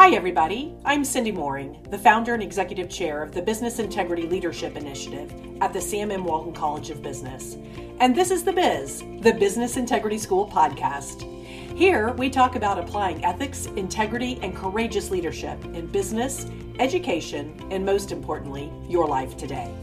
Hi everybody, I'm Cindy Mooring, the founder and executive chair of the Business Integrity Leadership Initiative at the CMM Walton College of Business. And this is The BIS, the Business Integrity School podcast. Here we talk about applying ethics, integrity, and courageous leadership in business, education, and most importantly, your life today.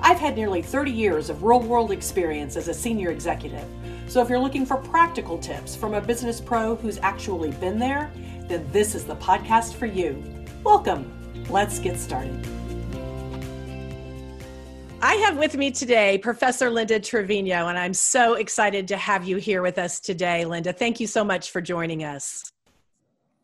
I've had nearly 30 years of real-world experience as a senior executive, so if you're looking for practical tips from a business pro who's actually been there, then this is the podcast for you. Welcome. Let's get started. I have with me today Professor Linda Treviño, and I'm so excited to have you here with us today, Linda. Thank you so much for joining us.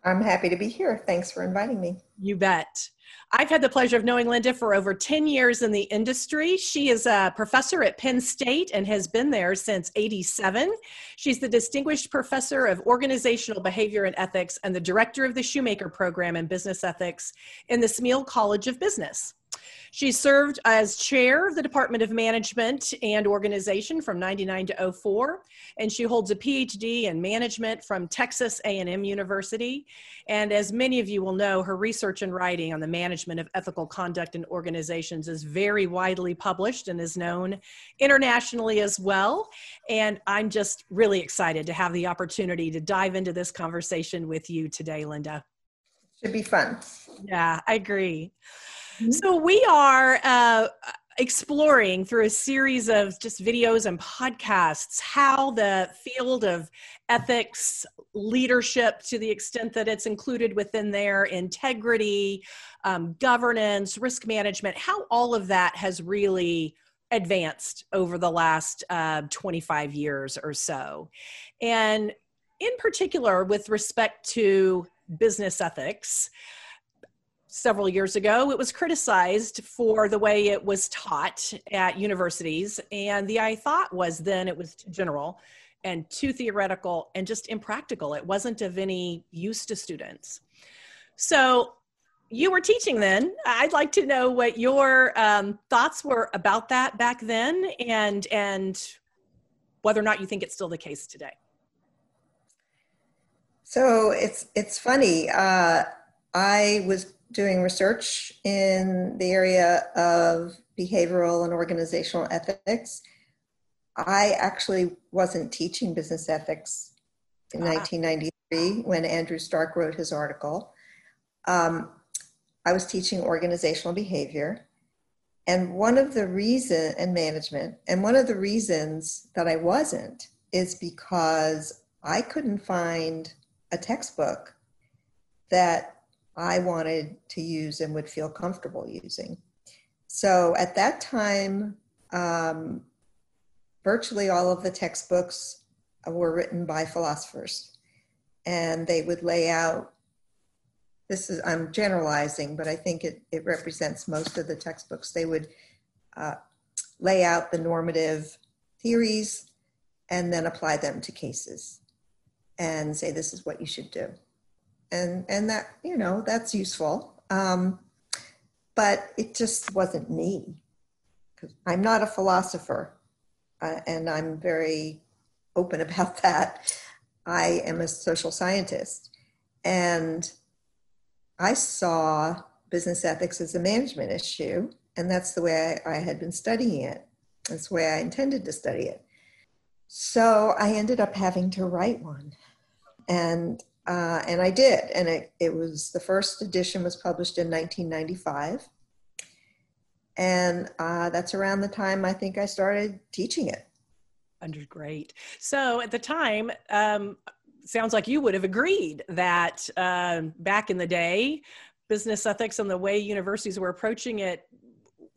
I'm happy to be here. Thanks for inviting me. You bet. I've had the pleasure of knowing Linda for over 10 years in the industry. She is a professor at Penn State and has been there since '87. She's the Distinguished Professor of Organizational Behavior and Ethics and the Director of the Shoemaker Program in Business Ethics in the Smeal College of Business. She served as chair of the Department of Management and Organization from 1999 to 2004, and she holds a PhD in management from Texas A&M University. And as many of you will know, her research and writing on the management of ethical conduct in organizations is very widely published and is known internationally as well. And I'm just really excited to have the opportunity to dive into this conversation with you today, Linda. Should be fun. Yeah, I agree. So we are exploring through a series of just videos and podcasts how the field of ethics, leadership to the extent that it's included within there, integrity, governance, risk management, how all of that has really advanced over the last 25 years or so. And in particular, with respect to business ethics, several years ago, it was criticized for the way it was taught at universities. And the thought was then it was too general and too theoretical and just impractical. It wasn't of any use to students. So you were teaching then. I'd like to know what your thoughts were about that back then and whether or not you think it's still the case today. So it's funny. I was doing research in the area of behavioral and organizational ethics. I actually wasn't teaching business ethics in 1993 when Andrew Stark wrote his article. I was teaching organizational behavior and management. And one of the reasons that I wasn't is because I couldn't find a textbook that I wanted to use and would feel comfortable using. So at that time, virtually all of the textbooks were written by philosophers, and they would lay out, I'm generalizing, but I think it represents most of the textbooks. They would lay out the normative theories and then apply them to cases and say, this is what you should do. And that, that's useful, but it just wasn't me. 'Cause I'm not a philosopher, and I'm very open about that. I am a social scientist, and I saw business ethics as a management issue, and that's the way I had been studying it. That's the way I intended to study it. So I ended up having to write one, and I did, and it was, the first edition was published in 1995, and that's around the time I think I started teaching it. Great. So at the time, sounds like you would have agreed that back in the day, business ethics and the way universities were approaching it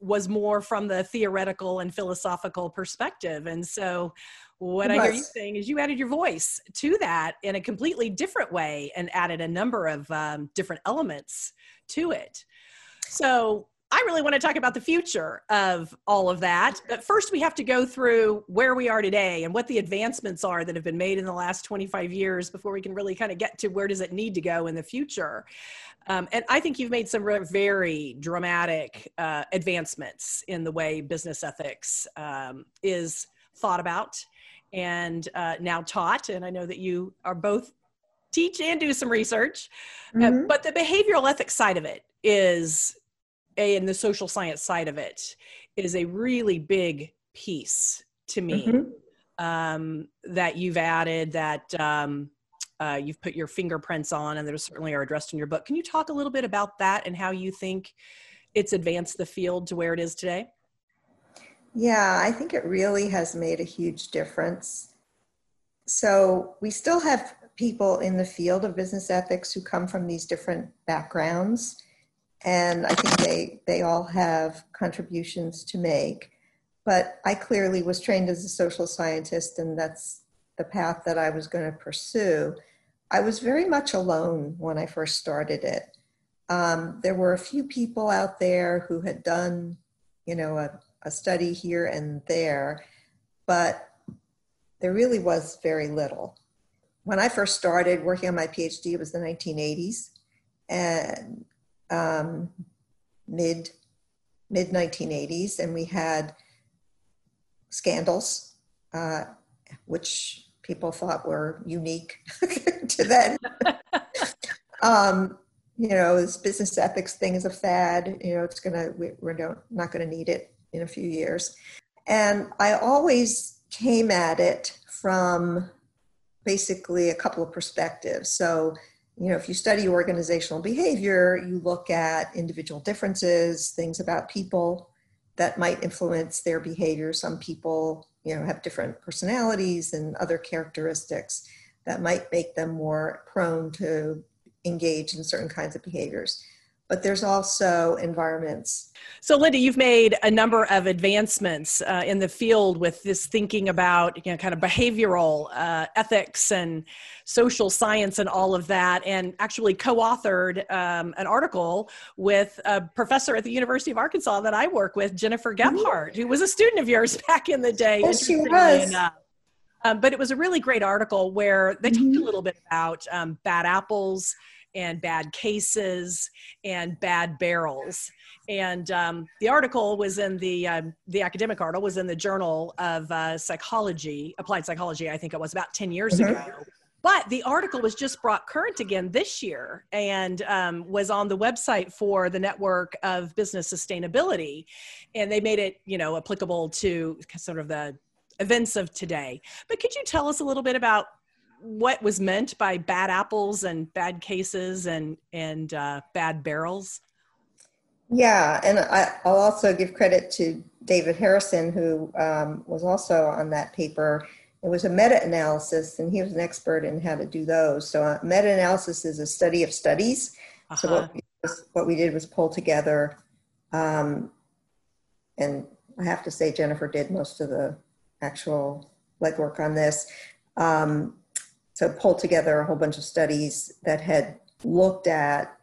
was more from the theoretical and philosophical perspective, and so what I hear you saying is you added your voice to that in a completely different way and added a number of different elements to it. So I really want to talk about the future of all of that. But first, we have to go through where we are today and what the advancements are that have been made in the last 25 years before we can really kind of get to where does it need to go in the future. And I think you've made some very dramatic advancements in the way business ethics is thought about and now taught. And I know that you are both teach and do some research. Mm-hmm. But the behavioral ethics side of it and the social science side of it is a really big piece to me, mm-hmm. That you've added, that you've put your fingerprints on, and those certainly are addressed in your book. Can you talk a little bit about that and how you think it's advanced the field to where it is today? Yeah, I think it really has made a huge difference. So we still have people in the field of business ethics who come from these different backgrounds, and I think they all have contributions to make. But I clearly was trained as a social scientist, and that's the path that I was going to pursue. I was very much alone when I first started it. There were a few people out there who had done, you know, a study here and there, but there really was very little. When I first started working on my PhD, it was the 1980s and mid-1980s, and we had scandals, which people thought were unique to then. You know, this business ethics thing is a fad. You know, it's gonna, we're not gonna need it in a few years. And I always came at it from basically a couple of perspectives. So, you know, if you study organizational behavior, you look at individual differences, things about people that might influence their behavior. Some people, you know, have different personalities and other characteristics that might make them more prone to engage in certain kinds of behaviors. But there's also environments. So Linda, you've made a number of advancements in the field with this thinking about, you know, kind of behavioral ethics and social science and all of that, and actually co-authored an article with a professor at the University of Arkansas that I work with, Jennifer Gebhardt, who was a student of yours back in the day. Yes, she was. But it was a really great article where they talked a little bit about bad apples and bad cases and bad barrels. And the article was in the academic article was in the Journal of Psychology, Applied Psychology, I think it was about 10 years ago. But the article was just brought current again this year and was on the website for the Network of Business Sustainability. And they made it, you know, applicable to sort of the events of today. But could you tell us a little bit about what was meant by bad apples and bad cases and bad barrels? Yeah, and I'll also give credit to David Harrison, who was also on that paper. It was a meta-analysis, and he was an expert in how to do those. So meta-analysis is a study of studies. So what we did was pull together, and I have to say Jennifer did most of the actual legwork on this. So pulled together a whole bunch of studies that had looked at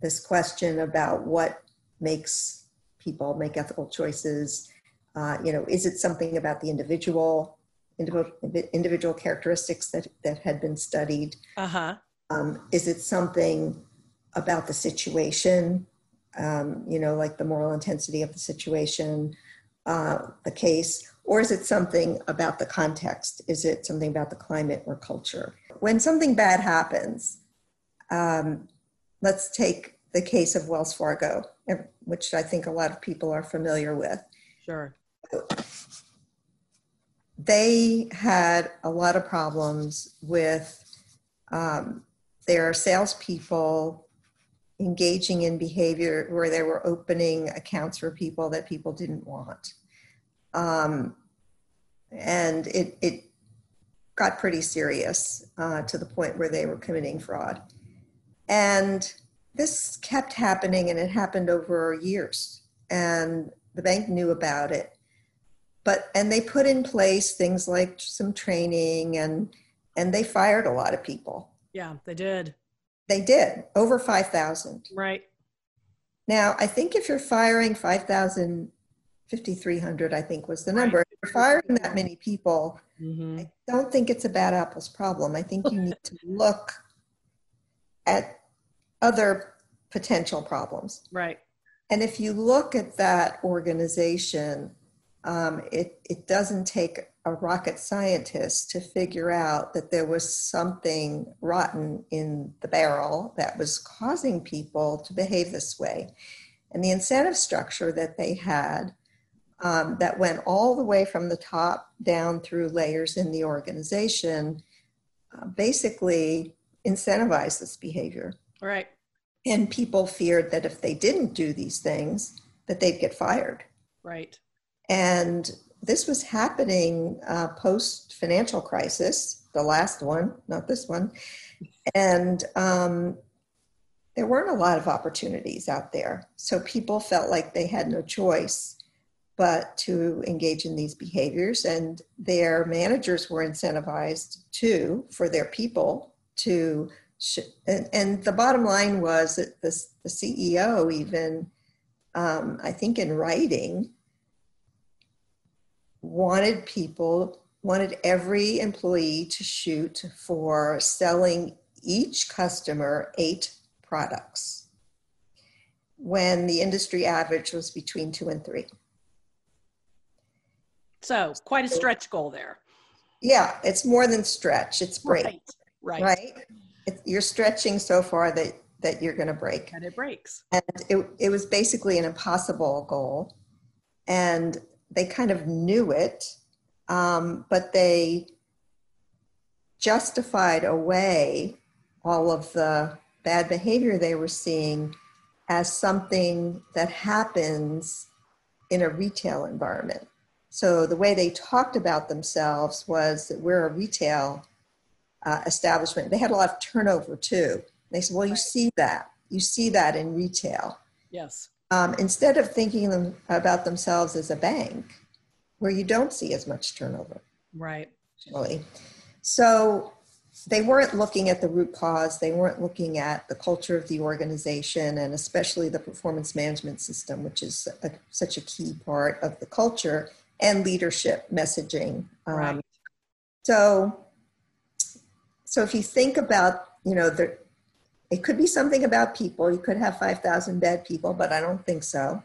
this question about what makes people make ethical choices. You know, is it something about the individual characteristics that had been studied? Is it something about the situation? You know, like the moral intensity of the situation, the case? Or is it something about the context? Is it something about the climate or culture? When something bad happens, let's take the case of Wells Fargo, which I think a lot of people are familiar with. Sure. They had a lot of problems with their salespeople engaging in behavior where they were opening accounts for people that people didn't want. And it got pretty serious to the point where they were committing fraud. And this kept happening, and it happened over years. And the bank knew about it. And they put in place things like some training, and they fired a lot of people. Yeah, they did. They did, over 5,000. Right. Now, I think if you're firing 5,000 5,300, I think, was the number. If you're firing that many people, I don't think it's a bad apples problem. I think you need to look at other potential problems. Right. And if you look at that organization, it doesn't take a rocket scientist to figure out that there was something rotten in the barrel that was causing people to behave this way. And the incentive structure that they had that went all the way from the top down through layers in the organization basically incentivized this behavior. Right. And people feared that if they didn't do these things, that they'd get fired. Right. And this was happening post-financial crisis, the last one, not this one. And there weren't a lot of opportunities out there. So people felt like they had no choice but to engage in these behaviors. And their managers were incentivized too, for their people to, and the bottom line was that the CEO even, I think in writing, wanted every employee to shoot for selling each customer 8 products when the industry average was between 2 and 3. So quite a stretch goal there. Yeah, it's more than stretch, it's break. Right. You're stretching so far that you're going to break. And it breaks. And it was basically an impossible goal. And they kind of knew it, but they justified away all of the bad behavior they were seeing as something that happens in a retail environment. So the way they talked about themselves was that we're a retail establishment. They had a lot of turnover too. They said, well, you see that. You see that in retail. Yes. Instead of thinking about themselves as a bank, where you don't see as much turnover. Right. Really. So they weren't looking at the root cause. They weren't looking at the culture of the organization, and especially the performance management system, which is such a key part of the culture and leadership messaging. Right. So if you think about, it could be something about people. You could have 5,000 bad people, but I don't think so.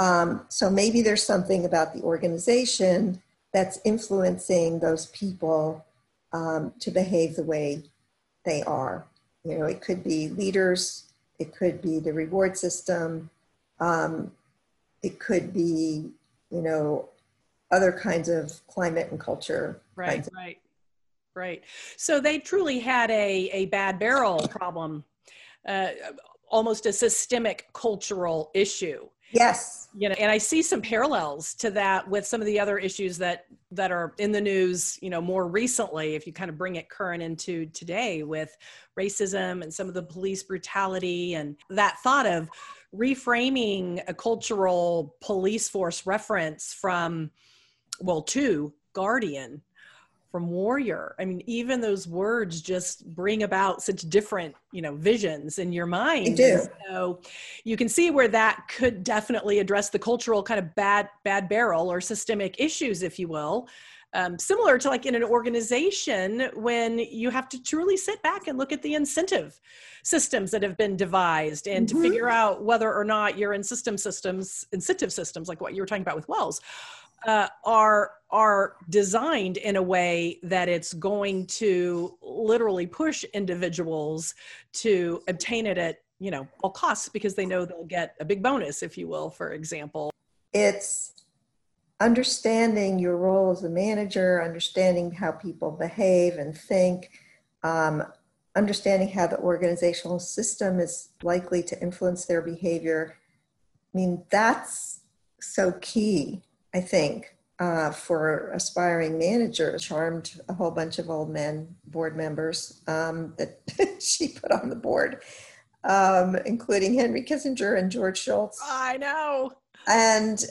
So maybe there's something about the organization that's influencing those people to behave the way they are. It could be leaders. It could be the reward system. It could be, other kinds of climate and culture. Right, right. Right. So they truly had a bad barrel problem, almost a systemic cultural issue. Yes. And I see some parallels to that with some of the other issues that are in the news, more recently, if you kind of bring it current into today, with racism and some of the police brutality, and that thought of reframing a cultural police force reference to guardian, from warrior. I mean, even those words just bring about such different, visions in your mind. They do. So you can see where that could definitely address the cultural kind of bad barrel or systemic issues, if you will. Similar to like in an organization, when you have to truly sit back and look at the incentive systems that have been devised, and to figure out whether or not your incentive systems, like what you were talking about with Wells, are designed in a way that it's going to literally push individuals to obtain it at all costs, because they know they'll get a big bonus, if you will, for example. It's understanding your role as a manager, understanding how people behave and think, understanding how the organizational system is likely to influence their behavior. I mean, that's so key. I think, for aspiring managers, charmed a whole bunch of old men, board members that she put on the board, including Henry Kissinger and George Shultz. I know. And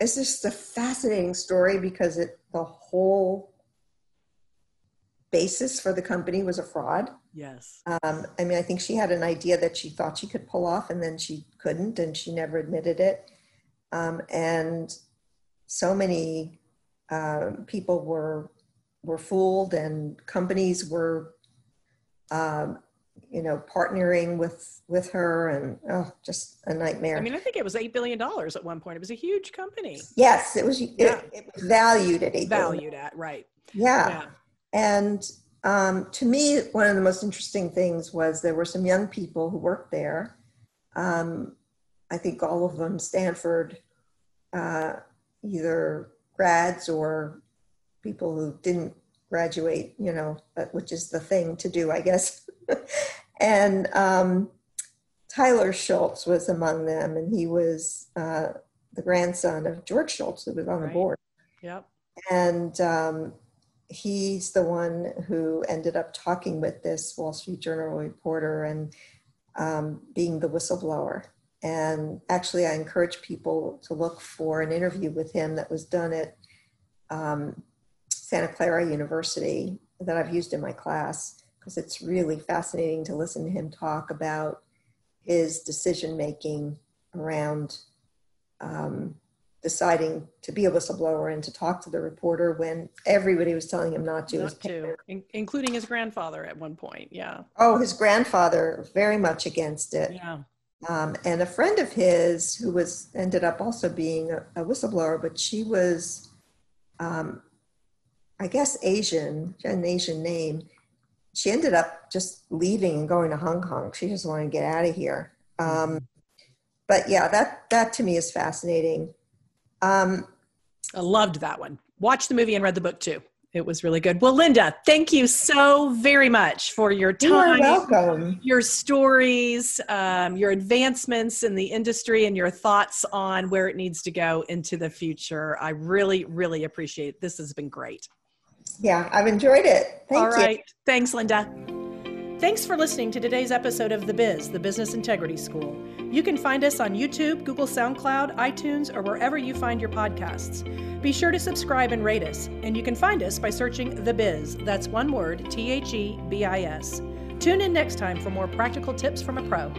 it's just a fascinating story, because the whole basis for the company was a fraud. Yes. I think she had an idea that she thought she could pull off, and then she couldn't, and she never admitted it. And so many people were fooled, and companies were you know, partnering with her, and oh, just a nightmare. I mean, I think it was $8 billion at one point. It was a huge company. Yes, it was. Yeah. It was valued at $8 billion. Valued at, right. Yeah. And to me, one of the most interesting things was there were some young people who worked there. I think all of them Stanford, either grads or people who didn't graduate, you know, which is the thing to do, I guess. And Tyler Schultz was among them, and he was the grandson of George Shultz, who was on the board. Yep. And he's the one who ended up talking with this Wall Street Journal reporter and being the whistleblower. And actually, I encourage people to look for an interview with him that was done at Santa Clara University that I've used in my class, because it's really fascinating to listen to him talk about his decision-making around deciding to be a whistleblower and to talk to the reporter when everybody was telling him not to. Not to, including his grandfather at one point, yeah. Oh, his grandfather, very much against it. Yeah. And a friend of his who was ended up also being a whistleblower, but she was, I guess, Asian, she had an Asian name. She ended up just leaving and going to Hong Kong. She just wanted to get out of here. But yeah, that to me is fascinating. I loved that one. Watched the movie and read the book too. It was really good. Well, Linda, thank you so very much for your time, your stories, your advancements in the industry, and your thoughts on where it needs to go into the future. I really, really appreciate it. This has been great. Yeah, I've enjoyed it. Thank you. All right. Thanks, Linda. Thanks for listening to today's episode of The Biz, the Business Integrity School. You can find us on YouTube, Google, SoundCloud, iTunes, or wherever you find your podcasts. Be sure to subscribe and rate us. And you can find us by searching The Biz. That's one word, THEBIS. Tune in next time for more practical tips from a pro.